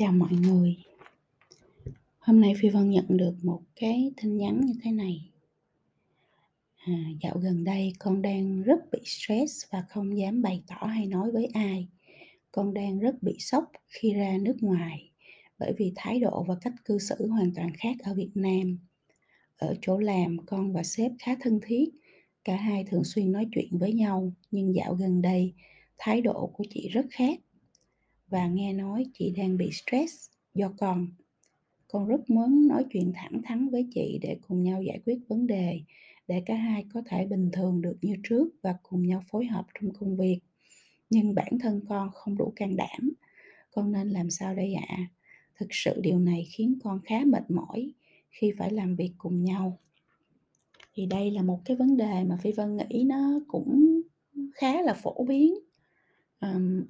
Chào mọi người. Hôm nay Phi Vân nhận được một cái tin nhắn như thế này. Dạo gần đây con đang rất bị stress và không dám bày tỏ hay nói với ai. Con đang rất bị sốc khi ra nước ngoài bởi vì thái độ và cách cư xử hoàn toàn khác ở Việt Nam. Ở chỗ làm, con và sếp khá thân thiết, cả hai thường xuyên nói chuyện với nhau, nhưng dạo gần đây thái độ của chị rất khác. Và nghe nói chị đang bị stress do con rất muốn nói chuyện thẳng thắn với chị để cùng nhau giải quyết vấn đề, để cả hai có thể bình thường được như trước và cùng nhau phối hợp trong công việc. Nhưng bản thân con không đủ can đảm, con nên làm sao đây ạ? Thực sự điều này khiến con khá mệt mỏi khi phải làm việc cùng nhau. Thì đây là một cái vấn đề mà Phi Vân nghĩ nó cũng khá là phổ biến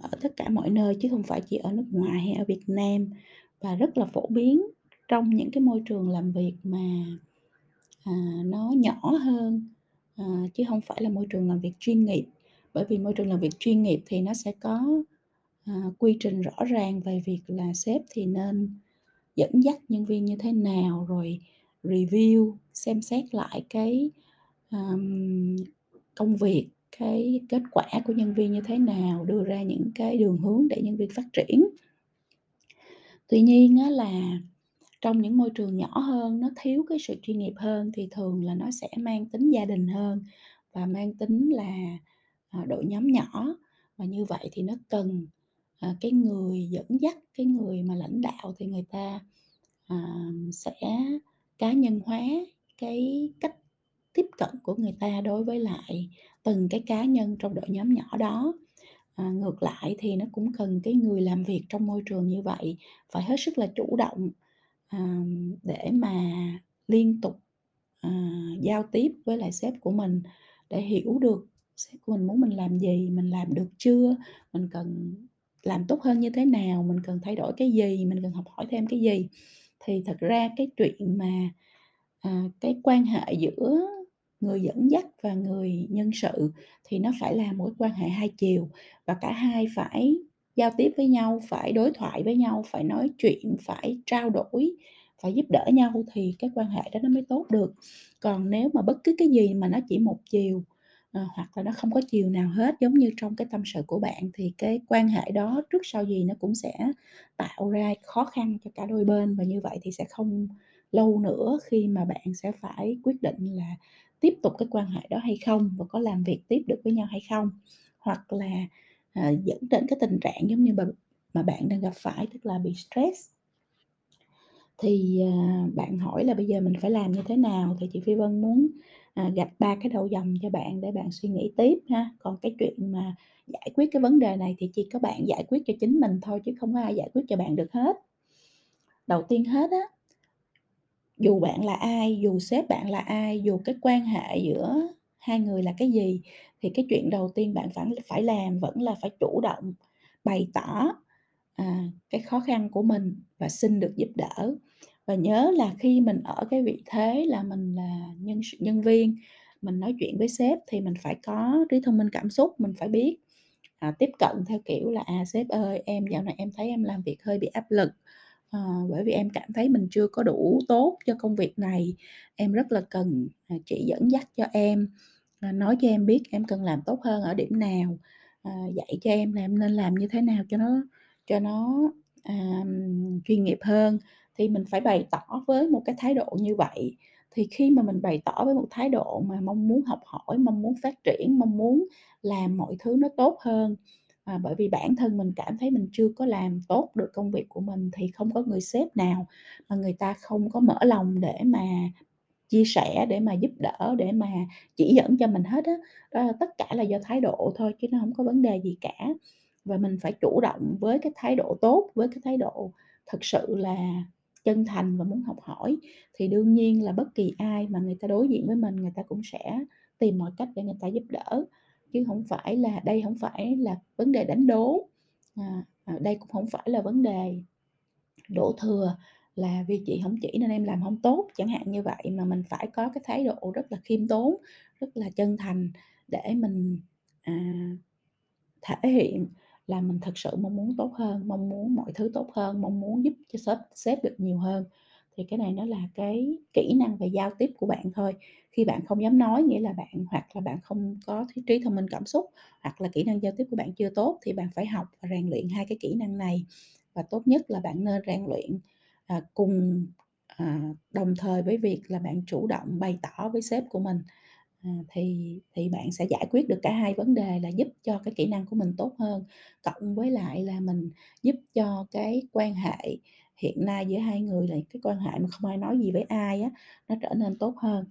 ở tất cả mọi nơi, chứ không phải chỉ ở nước ngoài hay ở Việt Nam, và rất là phổ biến trong những cái môi trường làm việc mà nó nhỏ hơn, chứ không phải là môi trường làm việc chuyên nghiệp. Bởi vì môi trường làm việc chuyên nghiệp thì nó sẽ có quy trình rõ ràng về việc là sếp thì nên dẫn dắt nhân viên như thế nào, rồi review, xem xét lại cái công việc, cái kết quả của nhân viên như thế nào, đưa ra những cái đường hướng để nhân viên phát triển. Tuy nhiên là trong những môi trường nhỏ hơn, nó thiếu cái sự chuyên nghiệp hơn, thì thường là nó sẽ mang tính gia đình hơn và mang tính là đội nhóm nhỏ. Và như vậy thì nó cần cái người dẫn dắt, cái người mà lãnh đạo, thì người ta sẽ cá nhân hóa cái cách tiếp cận của người ta đối với lại từng cái cá nhân trong đội nhóm nhỏ đó. Ngược lại thì nó cũng cần cái người làm việc trong môi trường như vậy phải hết sức là chủ động để mà liên tục giao tiếp với lại sếp của mình, để hiểu được sếp của mình muốn mình làm gì, mình làm được chưa, mình cần làm tốt hơn như thế nào, mình cần thay đổi cái gì, mình cần học hỏi thêm cái gì. Thì thật ra cái chuyện mà cái quan hệ giữa người dẫn dắt và người nhân sự thì nó phải là một quan hệ hai chiều, và cả hai phải giao tiếp với nhau, phải đối thoại với nhau, phải nói chuyện, phải trao đổi, phải giúp đỡ nhau, thì cái quan hệ đó nó mới tốt được. Còn nếu mà bất cứ cái gì mà nó chỉ một chiều hoặc là nó không có chiều nào hết, giống như trong cái tâm sự của bạn, thì cái quan hệ đó trước sau gì nó cũng sẽ tạo ra khó khăn cho cả đôi bên, và như vậy thì sẽ không lâu nữa khi mà bạn sẽ phải quyết định là tiếp tục cái quan hệ đó hay không, và có làm việc tiếp được với nhau hay không, hoặc là dẫn đến cái tình trạng giống như mà bạn đang gặp phải, tức là bị stress. Thì bạn hỏi là bây giờ mình phải làm như thế nào, thì chị Phi Vân muốn gạch ba cái đầu dòng cho bạn để bạn suy nghĩ tiếp ha. Còn cái chuyện mà giải quyết cái vấn đề này thì chỉ có bạn giải quyết cho chính mình thôi, chứ không có ai giải quyết cho bạn được hết. Đầu tiên hết á, dù bạn là ai, dù sếp bạn là ai, dù cái quan hệ giữa hai người là cái gì, thì cái chuyện đầu tiên bạn phải làm vẫn là phải chủ động bày tỏ cái khó khăn của mình và xin được giúp đỡ. Và nhớ là khi mình ở cái vị thế là mình là nhân viên, mình nói chuyện với sếp thì mình phải có trí thông minh cảm xúc, mình phải biết tiếp cận theo kiểu là sếp ơi, em dạo này em thấy em làm việc hơi bị áp lực, bởi vì em cảm thấy mình chưa có đủ tốt cho công việc này, em rất là cần chị dẫn dắt cho em, nói cho em biết em cần làm tốt hơn ở điểm nào, dạy cho em là em nên làm như thế nào cho nó chuyên nghiệp hơn. Thì mình phải bày tỏ với một cái thái độ như vậy. Thì khi mà mình bày tỏ với một thái độ mà mong muốn học hỏi, mong muốn phát triển, mong muốn làm mọi thứ nó tốt hơn, bởi vì bản thân mình cảm thấy mình chưa có làm tốt được công việc của mình, thì không có người sếp nào mà người ta không có mở lòng để mà chia sẻ, để mà giúp đỡ, để mà chỉ dẫn cho mình hết á. Đó là tất cả là do thái độ thôi, chứ nó không có vấn đề gì cả. Và mình phải chủ động với cái thái độ tốt, với cái thái độ thật sự là chân thành và muốn học hỏi, thì đương nhiên là bất kỳ ai mà người ta đối diện với mình, người ta cũng sẽ tìm mọi cách để người ta giúp đỡ. Chứ không phải là đây không phải là vấn đề đánh đố, đây cũng không phải là vấn đề đổ thừa là vì chị không chỉ nên em làm không tốt chẳng hạn như vậy, mà mình phải có cái thái độ rất là khiêm tốn, rất là chân thành để mình thể hiện là mình thật sự mong muốn tốt hơn, mong muốn mọi thứ tốt hơn, mong muốn giúp cho sếp được nhiều hơn. Thì cái này nó là cái kỹ năng về giao tiếp của bạn thôi. Khi bạn không dám nói, nghĩa là bạn hoặc là bạn không có trí thông minh cảm xúc, hoặc là kỹ năng giao tiếp của bạn chưa tốt, thì bạn phải học và rèn luyện hai cái kỹ năng này. Và tốt nhất là bạn nên rèn luyện đồng thời với việc là bạn chủ động bày tỏ với sếp của mình. Thì bạn sẽ giải quyết được cả hai vấn đề là giúp cho cái kỹ năng của mình tốt hơn, cộng với lại là mình giúp cho cái quan hệ hiện nay giữa hai người, là cái quan hệ mà không ai nói gì với ai á, nó trở nên tốt hơn.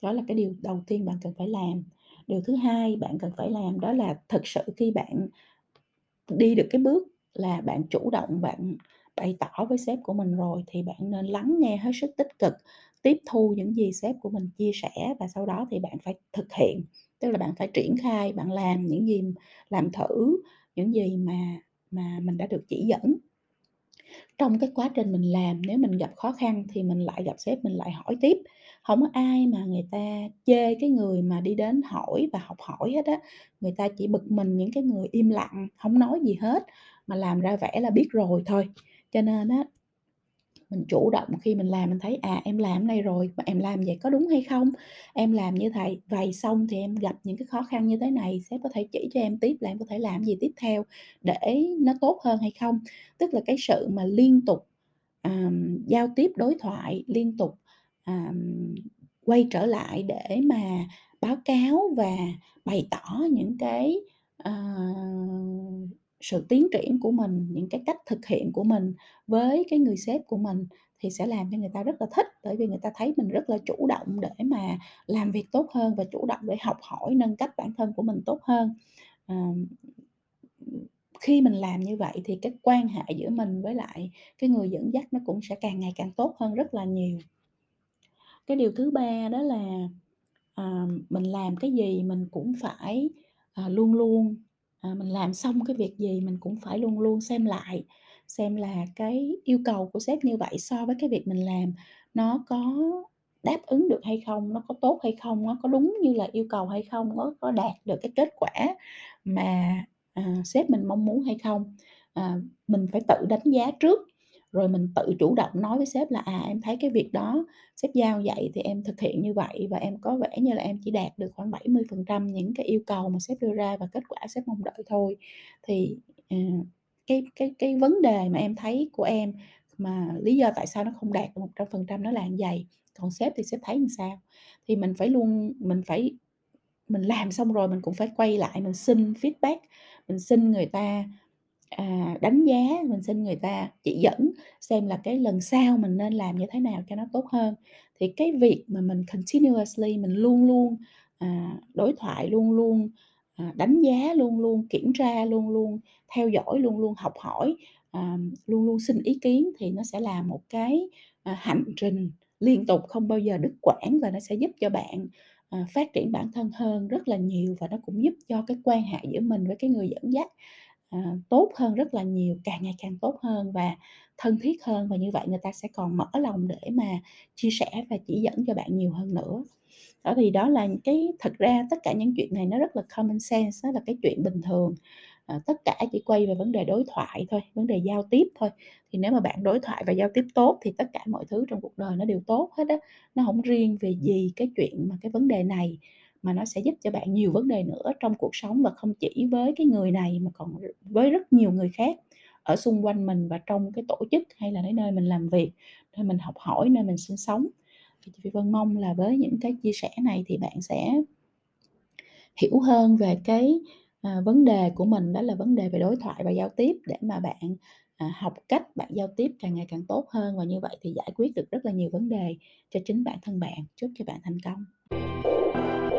Đó là cái điều đầu tiên bạn cần phải làm. Điều thứ hai bạn cần phải làm đó là thực sự khi bạn đi được cái bước là bạn chủ động, bạn bày tỏ với sếp của mình rồi, thì bạn nên lắng nghe hết sức tích cực, tiếp thu những gì sếp của mình chia sẻ, và sau đó thì bạn phải thực hiện, tức là bạn phải triển khai, bạn làm những gì, làm thử những gì mà mình đã được chỉ dẫn. Trong cái quá trình mình làm, nếu mình gặp khó khăn thì mình lại gặp sếp, mình lại hỏi tiếp. Không có ai mà người ta chê cái người mà đi đến hỏi và học hỏi hết á. Người ta chỉ bực mình những cái người im lặng, không nói gì hết mà làm ra vẻ là biết rồi thôi. Cho nên á, mình chủ động khi mình làm, mình thấy em làm này rồi, mà em làm vậy có đúng hay không? Em làm như thế vậy xong thì em gặp những cái khó khăn như thế này, sếp có thể chỉ cho em tiếp là em có thể làm gì tiếp theo để nó tốt hơn hay không? Tức là cái sự mà liên tục giao tiếp đối thoại, liên tục quay trở lại để mà báo cáo và bày tỏ những cái sự tiến triển của mình, những cái cách thực hiện của mình với cái người sếp của mình, thì sẽ làm cho người ta rất là thích, bởi vì người ta thấy mình rất là chủ động để mà làm việc tốt hơn và chủ động để học hỏi, nâng cấp bản thân của mình tốt hơn. Khi mình làm như vậy thì cái quan hệ giữa mình với lại cái người dẫn dắt nó cũng sẽ càng ngày càng tốt hơn rất là nhiều. Cái điều thứ ba đó là mình làm cái gì mình cũng phải luôn luôn, mình làm xong cái việc gì mình cũng phải luôn luôn xem lại, xem là cái yêu cầu của sếp như vậy so với cái việc mình làm nó có đáp ứng được hay không, nó có tốt hay không, nó có đúng như là yêu cầu hay không, nó có đạt được cái kết quả mà sếp mình mong muốn hay không. Mình phải tự đánh giá trước, rồi mình tự chủ động nói với sếp là em thấy cái việc đó sếp giao vậy thì em thực hiện như vậy, và em có vẻ như là em chỉ đạt được khoảng 70% những cái yêu cầu mà sếp đưa ra và kết quả sếp mong đợi thôi. Thì cái vấn đề mà em thấy của em mà lý do tại sao nó không đạt được 100% nó là như vậy, còn sếp thì sếp thấy làm sao. Thì mình phải luôn, mình làm xong rồi mình cũng phải quay lại, mình xin feedback, mình xin người ta đánh giá, mình xin người ta chỉ dẫn xem là cái lần sau mình nên làm như thế nào cho nó tốt hơn. Thì cái việc mà mình continuously, mình luôn luôn đối thoại, luôn luôn đánh giá, luôn luôn kiểm tra, luôn luôn theo dõi, luôn luôn học hỏi, luôn luôn xin ý kiến, thì nó sẽ là một cái hành trình liên tục, không bao giờ đứt quãng, và nó sẽ giúp cho bạn phát triển bản thân hơn rất là nhiều, và nó cũng giúp cho cái quan hệ giữa mình với cái người dẫn dắt tốt hơn rất là nhiều, càng ngày càng tốt hơn và thân thiết hơn, và như vậy người ta sẽ còn mở lòng để mà chia sẻ và chỉ dẫn cho bạn nhiều hơn nữa. Đó thì đó là cái, thật ra tất cả những chuyện này nó rất là common sense, nó là cái chuyện bình thường. Tất cả chỉ quay về vấn đề đối thoại thôi, vấn đề giao tiếp thôi. Thì nếu mà bạn đối thoại và giao tiếp tốt thì tất cả mọi thứ trong cuộc đời nó đều tốt hết á. Nó không riêng về gì cái chuyện mà cái vấn đề này, mà nó sẽ giúp cho bạn nhiều vấn đề nữa trong cuộc sống, và không chỉ với cái người này mà còn với rất nhiều người khác ở xung quanh mình, và trong cái tổ chức hay là nơi mình làm việc, nơi mình học hỏi, nơi mình sinh sống. Thì Phi Vân mong là với những cái chia sẻ này thì bạn sẽ hiểu hơn về cái vấn đề của mình, đó là vấn đề về đối thoại và giao tiếp, để mà bạn học cách bạn giao tiếp càng ngày càng tốt hơn, và như vậy thì giải quyết được rất là nhiều vấn đề cho chính bản thân bạn. Chúc cho bạn thành công.